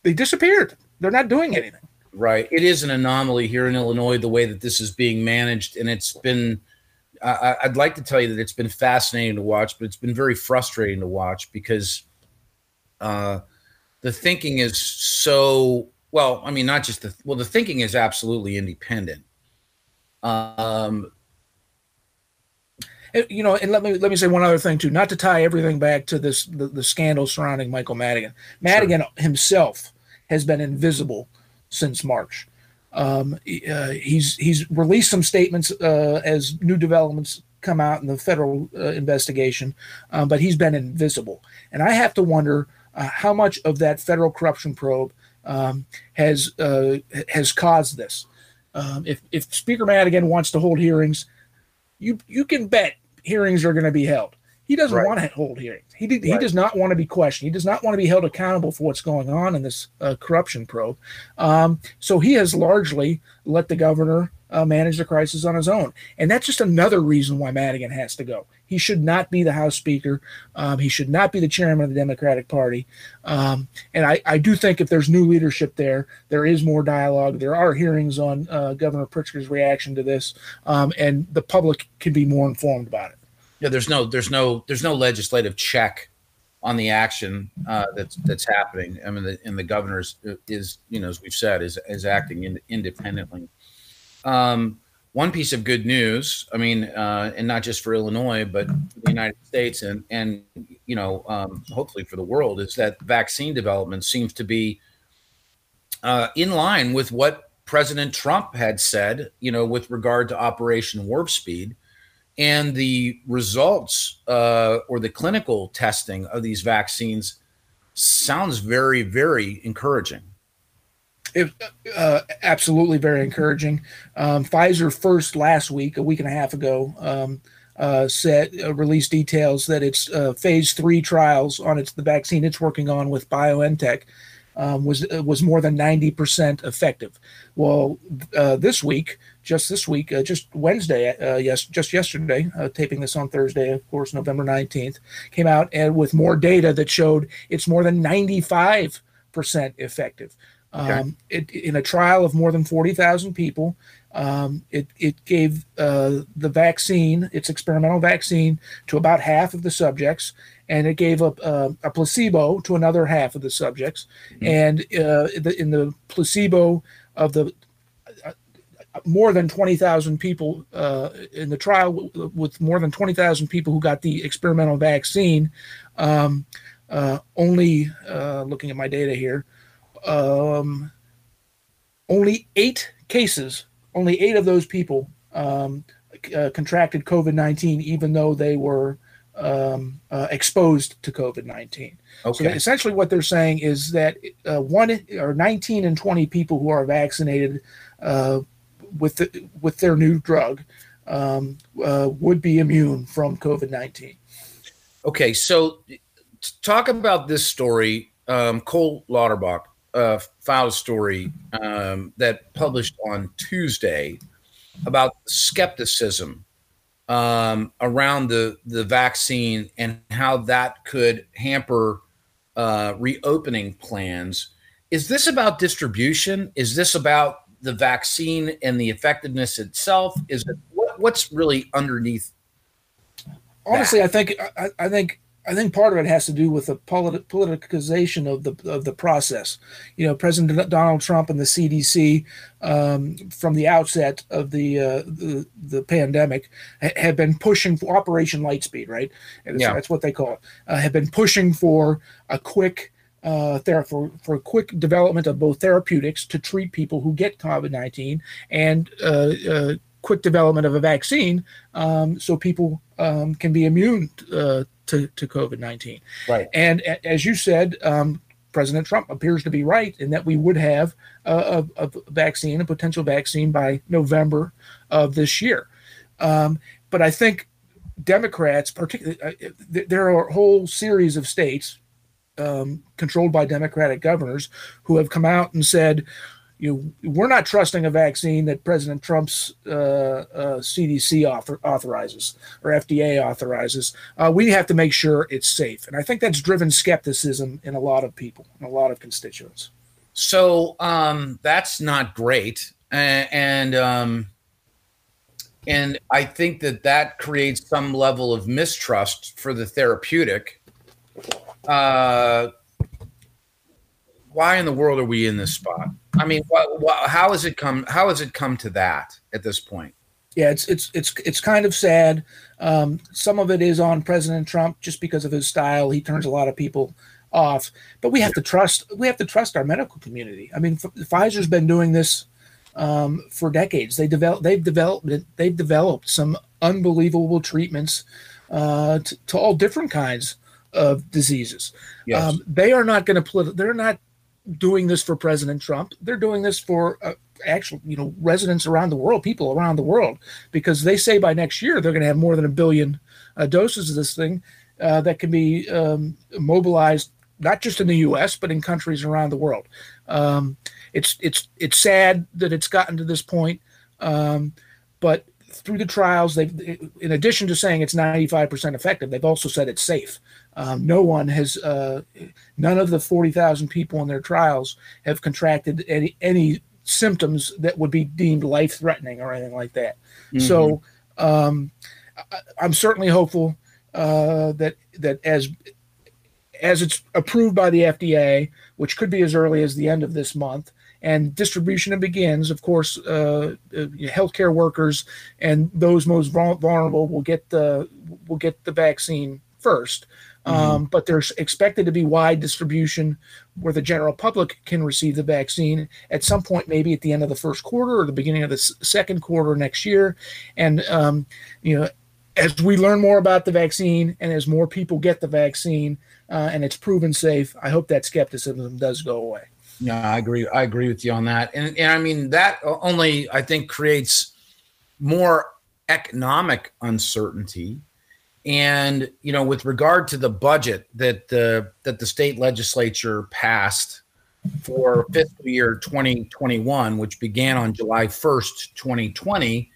they disappeared. They're not doing anything. Right. It is an anomaly here in Illinois, the way that this is being managed. And it's been, I, I'd like to tell you that it's been fascinating to watch, but it's been very frustrating to watch because uh, the thinking is so, well, I mean, not just the, well, the thinking is absolutely independent. Um, You know, and let me let me say one other thing too, not to tie everything back to this the, the scandal surrounding Michael Madigan. Madigan sure. himself has been invisible since March. Um, uh, he's he's released some statements uh, as new developments come out in the federal uh, investigation, uh, but he's been invisible. And I have to wonder uh, how much of that federal corruption probe um, has uh, has caused this. Um, if if Speaker Madigan wants to hold hearings, you you can bet. Hearings are going to be held. He doesn't right. want to hold hearings. He, did, right. he does not want to be questioned. He does not want to be held accountable for what's going on in this uh, corruption probe. Um, so he has largely let the governor uh, manage the crisis on his own. And that's just another reason why Madigan has to go. He should not be the House Speaker. Um, he should not be the chairman of the Democratic Party. Um, and I, I do think if there's new leadership there, there is more dialogue. There are hearings on uh, Governor Pritzker's reaction to this, um, and the public can be more informed about it. Yeah, there's no, there's no, there's no legislative check on the action uh, that's that's happening. I mean, the, and the governor is, you know, as we've said, is is acting in, independently. Um, one piece of good news, I mean, uh, and not just for Illinois, but for the United States, and and you know, um, hopefully for the world, is that vaccine development seems to be uh, in line with what President Trump had said, you know, with regard to Operation Warp Speed. And the results uh, or the clinical testing of these vaccines sounds very, very encouraging. It, uh, absolutely very encouraging. Um, Pfizer first last week, a week and a half ago, um, uh, said, uh, released details that its uh, phase three trials on its the vaccine it's working on with BioNTech um, was, was more than ninety percent effective. Well, uh, this week, Just this week, uh, just Wednesday, uh, yes, just yesterday, uh, taping this on Thursday, of course, November nineteenth, came out and with more data that showed it's more than ninety-five percent effective. Okay. Um, it, in a trial of more than forty thousand people, um, it, it gave uh, the vaccine, its experimental vaccine, to about half of the subjects, and it gave a, a, a placebo to another half of the subjects. Mm-hmm. And uh, the, in the placebo of the more than twenty thousand people uh, in the trial w- with more than twenty thousand people who got the experimental vaccine, um, uh, only uh, looking at my data here, um, only eight cases, only eight of those people um, uh, contracted COVID nineteen, even though they were um, uh, exposed to COVID nineteen. Okay. So essentially what they're saying is that uh, one or nineteen and twenty people who are vaccinated uh, with the, with their new drug um, uh, would be immune from COVID nineteen. Okay, so to talk about this story, um, Cole Lauterbach uh, filed a story um, that published on Tuesday about skepticism um, around the, the vaccine and how that could hamper uh, reopening plans. Is this about distribution? Is this about the vaccine and the effectiveness itself? Is it, what, what's really underneath? Honestly, that? I think I, I think I think part of it has to do with the politi- politicization of the of the process. You know, President Donald Trump and the C D C um, from the outset of the uh, the, the pandemic ha- have been pushing for Operation Lightspeed, right? And yeah. That's what they call it. Uh, have been pushing for a quick. Uh, there for, for quick development of both therapeutics to treat people who get COVID nineteen and uh, uh, quick development of a vaccine um, so people um, can be immune uh, to, to COVID nineteen. Right. And a- as you said, um, President Trump appears to be right in that we would have a, a, a vaccine, a potential vaccine by November of this year. Um, but I think Democrats, particularly, uh, th- there are a whole series of states Um, controlled by Democratic governors who have come out and said, you know, we're not trusting a vaccine that President Trump's uh, uh, C D C author- authorizes or F D A authorizes. Uh, we have to make sure it's safe. And I think that's driven skepticism in a lot of people, in a lot of constituents. So um, that's not great. And, and, um, and I think that that creates some level of mistrust for the therapeutic. Uh, why in the world are we in this spot? I mean, wh- wh- how has it come? How has it come to that at this point? Yeah, it's it's it's it's kind of sad. Um, some of it is on President Trump, just because of his style. He turns a lot of people off. But we have to trust. We have to trust our medical community. I mean, F- Pfizer's been doing this um, for decades. They develop. They've developed. They've developed some unbelievable treatments uh, to, to all different kinds of diseases. Yes. Um, they are not going to. Polit- they're not. doing this for President Trump. They're doing this for uh, actual, you know, residents around the world, people around the world, because they say by next year they're going to have more than a billion uh, doses of this thing uh, that can be um, mobilized, not just in the U S, but in countries around the world. Um, it's it's it's sad that it's gotten to this point, um, but through the trials, they've, in addition to saying it's ninety-five percent effective, they've also said it's safe. Um, no one has, uh, none of the forty thousand people in their trials have contracted any, any symptoms that would be deemed life-threatening or anything like that. Mm-hmm. So um, I, I'm certainly hopeful uh, that that as as it's approved by the F D A, which could be as early as the end of this month, and distribution begins, of course, uh, healthcare workers and those most vulnerable will get the will get the vaccine first. Mm-hmm. Um, but there's expected to be wide distribution where the general public can receive the vaccine at some point, maybe at the end of the first quarter or the beginning of the s- second quarter next year. And, um, you know, as we learn more about the vaccine and as more people get the vaccine uh, and it's proven safe, I hope that skepticism does go away. Yeah, I agree. I agree with you on that. And, and I mean, that only, I think, creates more economic uncertainty. And, you know, with regard to the budget that the that the state legislature passed for fiscal year twenty twenty-one, which began on July first, twenty twenty,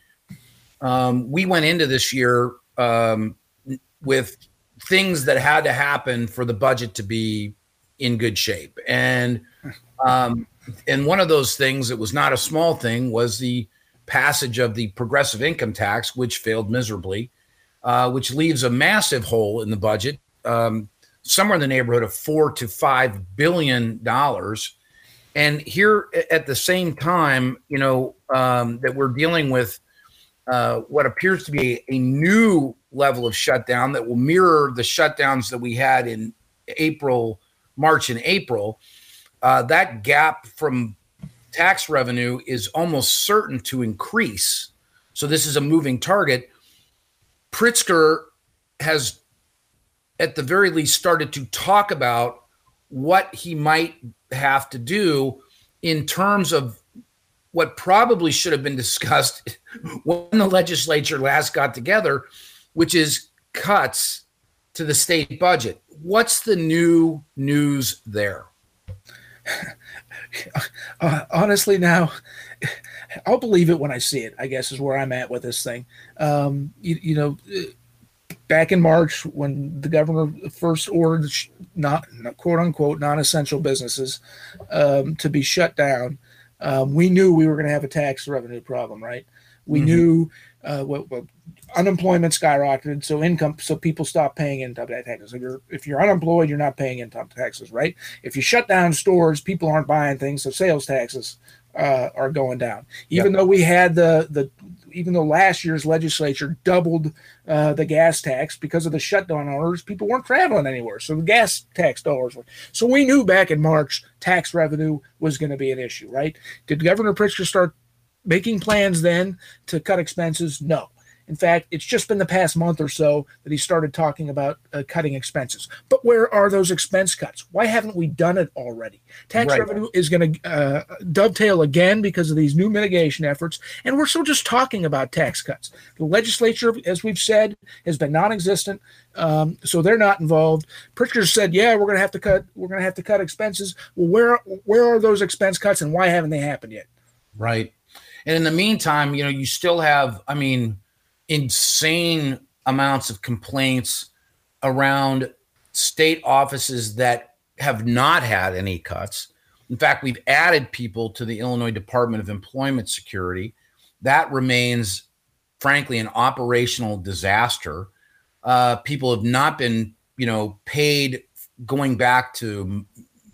um, we went into this year um, with things that had to happen for the budget to be in good shape. And um, and one of those things that was not a small thing was the passage of the progressive income tax, which failed miserably. Uh, which leaves a massive hole in the budget, um, somewhere in the neighborhood of four to five billion dollars. And here at the same time, you know, um, that we're dealing with uh, what appears to be a new level of shutdown that will mirror the shutdowns that we had in April, March and April, uh, that gap from tax revenue is almost certain to increase. So this is a moving target. Pritzker has, at the very least, started to talk about what he might have to do in terms of what probably should have been discussed when the legislature last got together, which is cuts to the state budget. What's the new news there? Uh, honestly, now I'll believe it when I see it, I guess, is where I'm at with this thing. Um, you, you know, back in March, when the governor first ordered not, quote unquote, non-essential businesses um, to be shut down, um, we knew we were going to have a tax revenue problem, right? We mm-hmm. knew uh, well, well, unemployment skyrocketed, so income, so people stopped paying income taxes. If you're if you're unemployed, you're not paying income taxes, right? If you shut down stores, people aren't buying things, so sales taxes uh, are going down. Even yep. though we had the the even though last year's legislature doubled uh, the gas tax because of the shutdown orders, people weren't traveling anywhere, so the gas tax dollars were. So we knew back in March tax revenue was going to be an issue, right? Did Governor Pritzker start making plans then to cut expenses? No. In fact, it's just been the past month or so that he started talking about uh, cutting expenses. But where are those expense cuts? Why haven't we done it already? Tax right. revenue is going to uh, dovetail again because of these new mitigation efforts, and we're still just talking about tax cuts. The legislature, as we've said, has been non-existent. Um, so they're not involved. Pritzker said, yeah, we're going to have to cut, we're going to have to cut expenses. Well, where, where are those expense cuts and why haven't they happened yet? Right. And in the meantime, you know, you still have, I mean, insane amounts of complaints around state offices that have not had any cuts. In fact, we've added people to the Illinois Department of Employment Security. That remains, frankly, an operational disaster. Uh, people have not been, you know, paid going back to,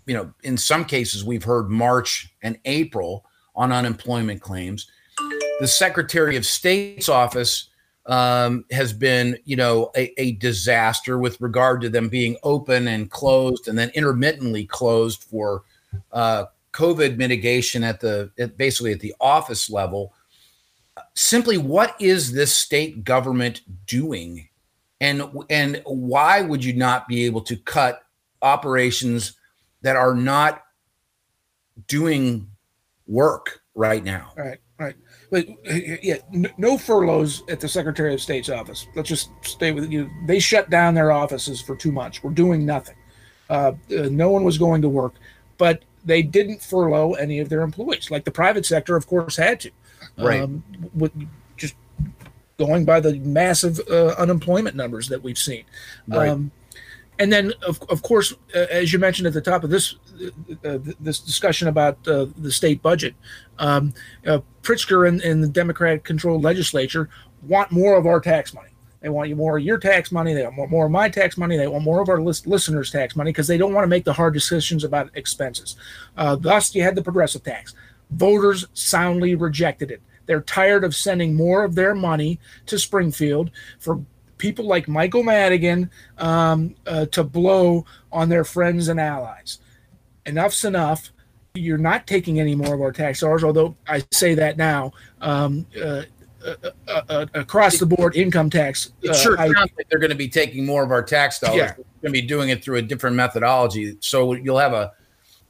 you know, in some cases we've heard March and April on unemployment claims. The Secretary of State's office um, has been, you know, a, a disaster with regard to them being open and closed and then intermittently closed for uh, COVID mitigation at the, at basically at the office level. Simply, what is this state government doing? And and why would you not be able to cut operations that are not doing work right now? All right, all right. But yeah, no furloughs at the Secretary of State's office. Let's just stay with you. They shut down their offices for two months. We're doing nothing. Uh, no one was going to work, but they didn't furlough any of their employees. Like the private sector, of course, had to. Right. Um, with just going by the massive uh, unemployment numbers that we've seen. Right. Um, and then, of, of course, uh, as you mentioned at the top of this uh, this discussion about uh, the state budget, um, uh, Pritzker and, and the Democrat-controlled legislature want more of our tax money. They want more of your tax money. They want more of my tax money. They want more of our list listeners' tax money because they don't want to make the hard decisions about expenses. Uh, thus, you had the progressive tax. Voters soundly rejected it. They're tired of sending more of their money to Springfield for people like Michael Madigan um, uh, to blow on their friends and allies. Enough's enough. You're not taking any more of our tax dollars, although I say that now. Um, uh, uh, uh, uh, across the board, income tax. Uh, it sure sounds like they're going to be taking more of our tax dollars. Yeah. They're going to be doing it through a different methodology. So you'll have a,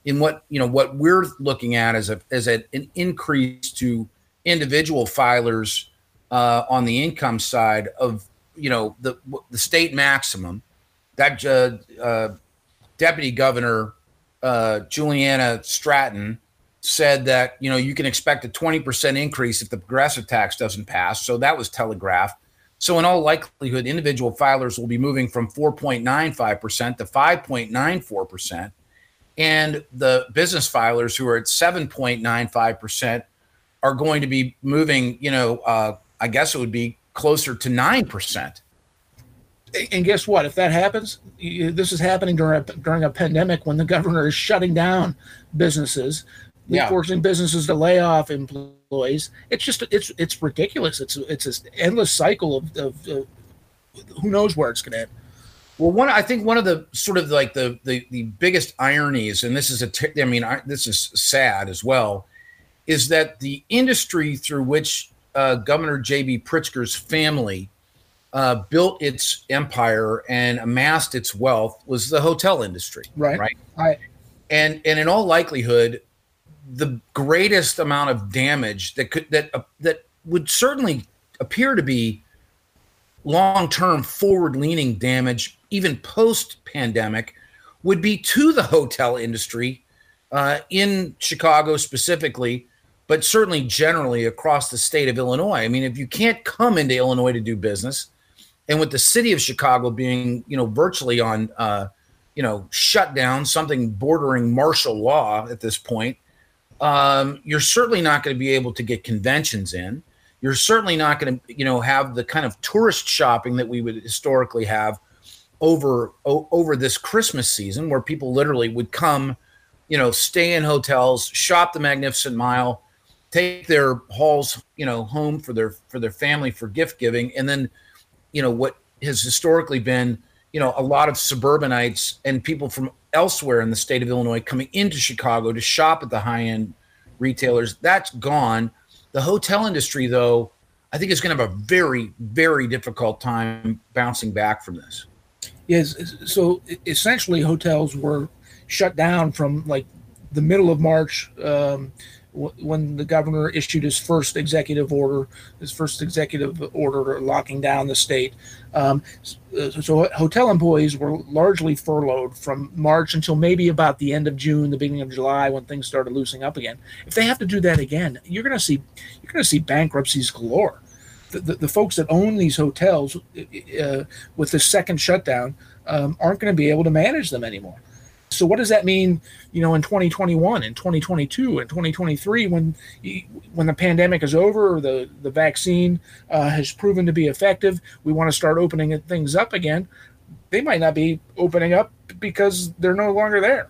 in what, you know, what we're looking at is a, is a, an increase to individual filers uh, on the income side of, you know, the the state maximum. That uh, uh, Deputy Governor uh, Juliana Stratton said that, you know, you can expect a twenty percent increase if the progressive tax doesn't pass. So that was telegraphed. So in all likelihood, individual filers will be moving from four point nine five percent to five point nine four percent. And the business filers who are at seven point nine five percent are going to be moving, you know, uh, I guess it would be closer to nine percent. And guess what? If that happens, you, this is happening during a, during a pandemic when the governor is shutting down businesses, yeah. forcing businesses to lay off employees. It's just, it's it's ridiculous. It's it's this endless cycle of, of, of who knows where it's going to end. Well, one, I think one of the sort of like the the, the biggest ironies, and this is a, t- I mean, I, this is sad as well, is that the industry through which uh, Governor J B. Pritzker's family uh, built its empire and amassed its wealth was the hotel industry. Right. Right. I, and and in all likelihood, the greatest amount of damage that could that uh, that would certainly appear to be long-term forward-leaning damage, even post-pandemic, would be to the hotel industry uh, in Chicago specifically, but certainly generally across the state of Illinois. I mean, if you can't come into Illinois to do business, and with the city of Chicago being, you know, virtually on, uh, you know, shut down, something bordering martial law at this point, um, you're certainly not going to be able to get conventions in. You're certainly not going to, you know, have the kind of tourist shopping that we would historically have over o- over this Christmas season, where people literally would come, you know, stay in hotels, shop the Magnificent Mile, take their hauls, you know, home for their for their family for gift giving, and then, you know, what has historically been, you know, a lot of suburbanites and people from elsewhere in the state of Illinois coming into Chicago to shop at the high-end retailers, that's gone. The hotel industry, though, I think is going to have a very, very difficult time bouncing back from this. Yes. So essentially, hotels were shut down from like the middle of March um, when the governor issued his first executive order, his first executive order locking down the state. Um, so hotel employees were largely furloughed from March until maybe about the end of June, the beginning of July, when things started loosening up again. If they have to do that again, you're going to see you're going to see bankruptcies galore. The, the, the folks that own these hotels uh, with the second shutdown um, aren't going to be able to manage them anymore. So what does that mean, you know, in twenty twenty-one, in twenty twenty-two, in twenty twenty-three, when when the pandemic is over, or the the vaccine uh, has proven to be effective, we want to start opening things up again. They might not be opening up because they're no longer there.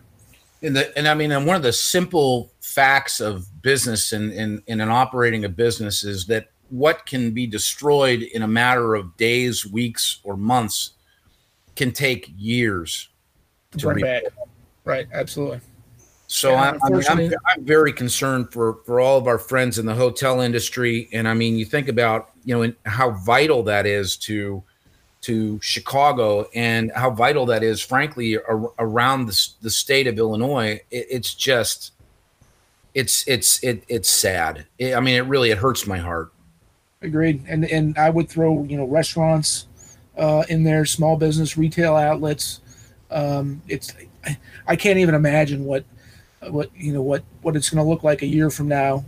And, the, and I mean, and one of the simple facts of business and in in an operating a business is that what can be destroyed in a matter of days, weeks, or months can take years to rebuild. Right, absolutely. So yeah, I'm, I'm, I'm, I'm very concerned for, for all of our friends in the hotel industry. And I mean, you think about, you know, and how vital that is to to Chicago, and how vital that is, frankly, ar- around the, the state of Illinois. It, it's just, it's it's it it's sad. It, I mean, it really it hurts my heart. Agreed, and and I would throw you know restaurants uh, in there, small business, retail outlets. Um, it's I, I can't even imagine what what you know what what it's going to look like a year from now,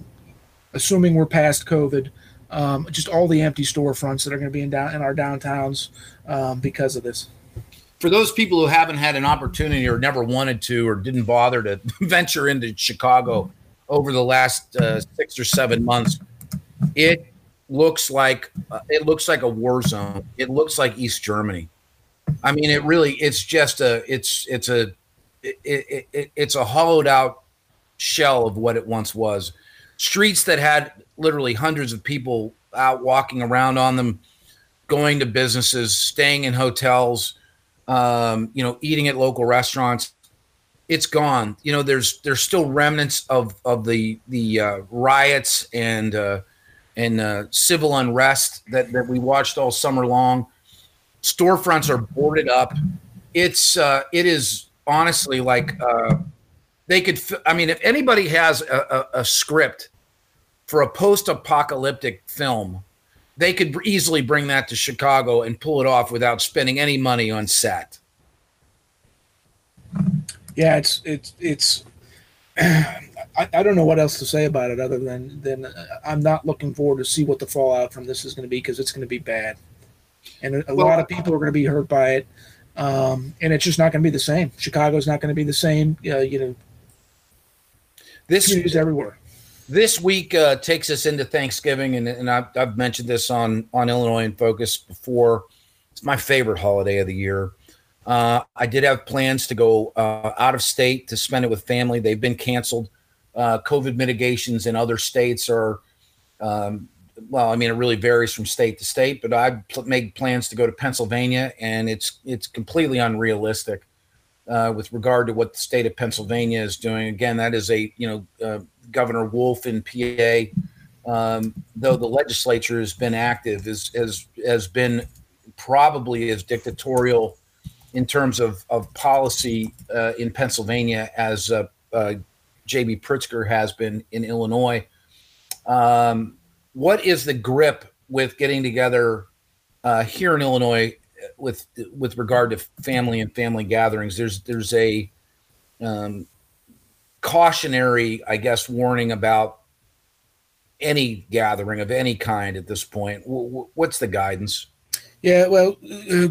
assuming we're past COVID. Um, just all the empty storefronts that are going to be in down in our downtowns um, because of this. For those people who haven't had an opportunity or never wanted to or didn't bother to venture into Chicago over the last uh, six or seven months, it looks like uh, it looks like a war zone. It looks like East Germany. I mean, it really, it's just a, it's, it's a, it, it, it, it's a hollowed out shell of what it once was. Streets that had literally hundreds of people out walking around on them, going to businesses, staying in hotels, um, you know, eating at local restaurants. It's gone. You know, there's, there's still remnants of, of the, the uh, riots and, uh, and uh, civil unrest that, that we watched all summer long. Storefronts are boarded up. It's uh, it is honestly like uh, they could. F- I mean, if anybody has a, a, a script for a post-apocalyptic film, they could easily bring that to Chicago and pull it off without spending any money on set. Yeah, it's it's it's. I, I don't know what else to say about it other than than I'm not looking forward to see what the fallout from this is going to be, because it's going to be bad. And a well, lot of people are going to be hurt by it, um, and it's just not going to be the same. Chicago's not going to be the same. Uh, you know, this news everywhere. This week uh, takes us into Thanksgiving, and, and I've, I've mentioned this on, on Illinois in Focus before. It's my favorite holiday of the year. Uh, I did have plans to go uh, out of state to spend it with family. They've been canceled. Uh, COVID mitigations in other states are. Um, Well, I mean, it really varies from state to state, but I pl- made plans to go to Pennsylvania, and it's it's completely unrealistic uh, with regard to what the state of Pennsylvania is doing. Again, that is a, you know, uh, Governor Wolf in P A, um, though the legislature has been active, is has has been probably as dictatorial in terms of, of policy uh, in Pennsylvania as uh, uh, J B. Pritzker has been in Illinois. Um What is the grip with getting together uh, here in Illinois with with regard to family and family gatherings? There's there's a um, cautionary, I guess, warning about any gathering of any kind at this point. W- w- what's the guidance? Yeah, well,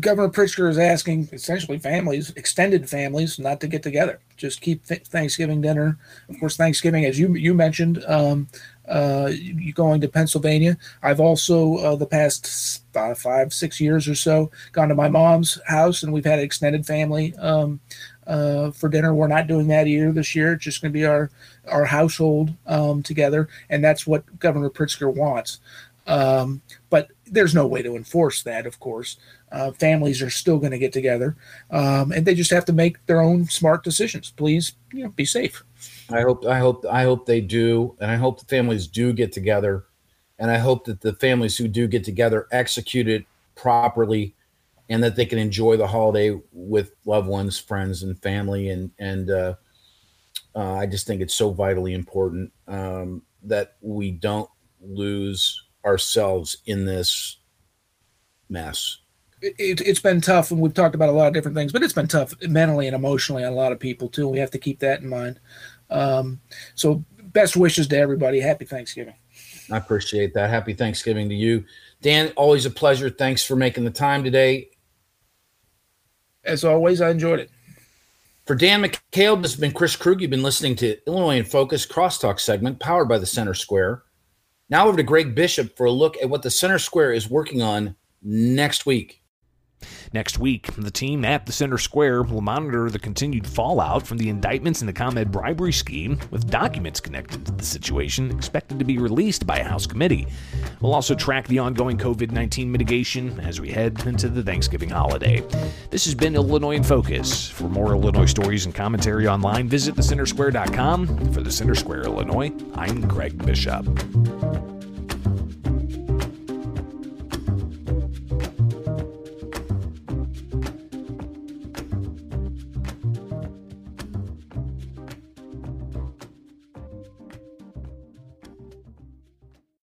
Governor Pritzker is asking essentially families, extended families, not to get together. Just keep th- Thanksgiving dinner. Of course, Thanksgiving, as you you mentioned, um, uh, you going to Pennsylvania. I've also uh, the past five, five, six years or so gone to my mom's house, and we've had an extended family um, uh, for dinner. We're not doing that either this year. It's just going to be our our household um, together, and that's what Governor Pritzker wants. Um, but there's no way to enforce that, of course. Uh, families are still going to get together, um, and they just have to make their own smart decisions. Please, you know, be safe. I hope, I hope, I hope they do, and I hope the families do get together, and I hope that the families who do get together execute it properly, and that they can enjoy the holiday with loved ones, friends, and family, and and uh, Uh, I just think it's so vitally important um, that we don't lose ourselves in this mess. It, it, it's been tough, and we've talked about a lot of different things, but it's been tough mentally and emotionally on a lot of people, too. We have to keep that in mind. Um, so best wishes to everybody. Happy Thanksgiving. I appreciate that. Happy Thanksgiving to you. Dan, always a pleasure. Thanks for making the time today. As always, I enjoyed it. For Dan McCaleb, this has been Chris Krug. You've been listening to Illinois in Focus Crosstalk segment powered by the Center Square. Now over to Greg Bishop for a look at what the Center Square is working on next week. Next week, the team at the Center Square will monitor the continued fallout from the indictments in the ComEd bribery scheme, with documents connected to the situation expected to be released by a House committee. We'll also track the ongoing covid nineteen mitigation as we head into the Thanksgiving holiday. This has been Illinois in Focus. For more Illinois stories and commentary online, visit the center square dot com. For the Center Square, Illinois, I'm Greg Bishop.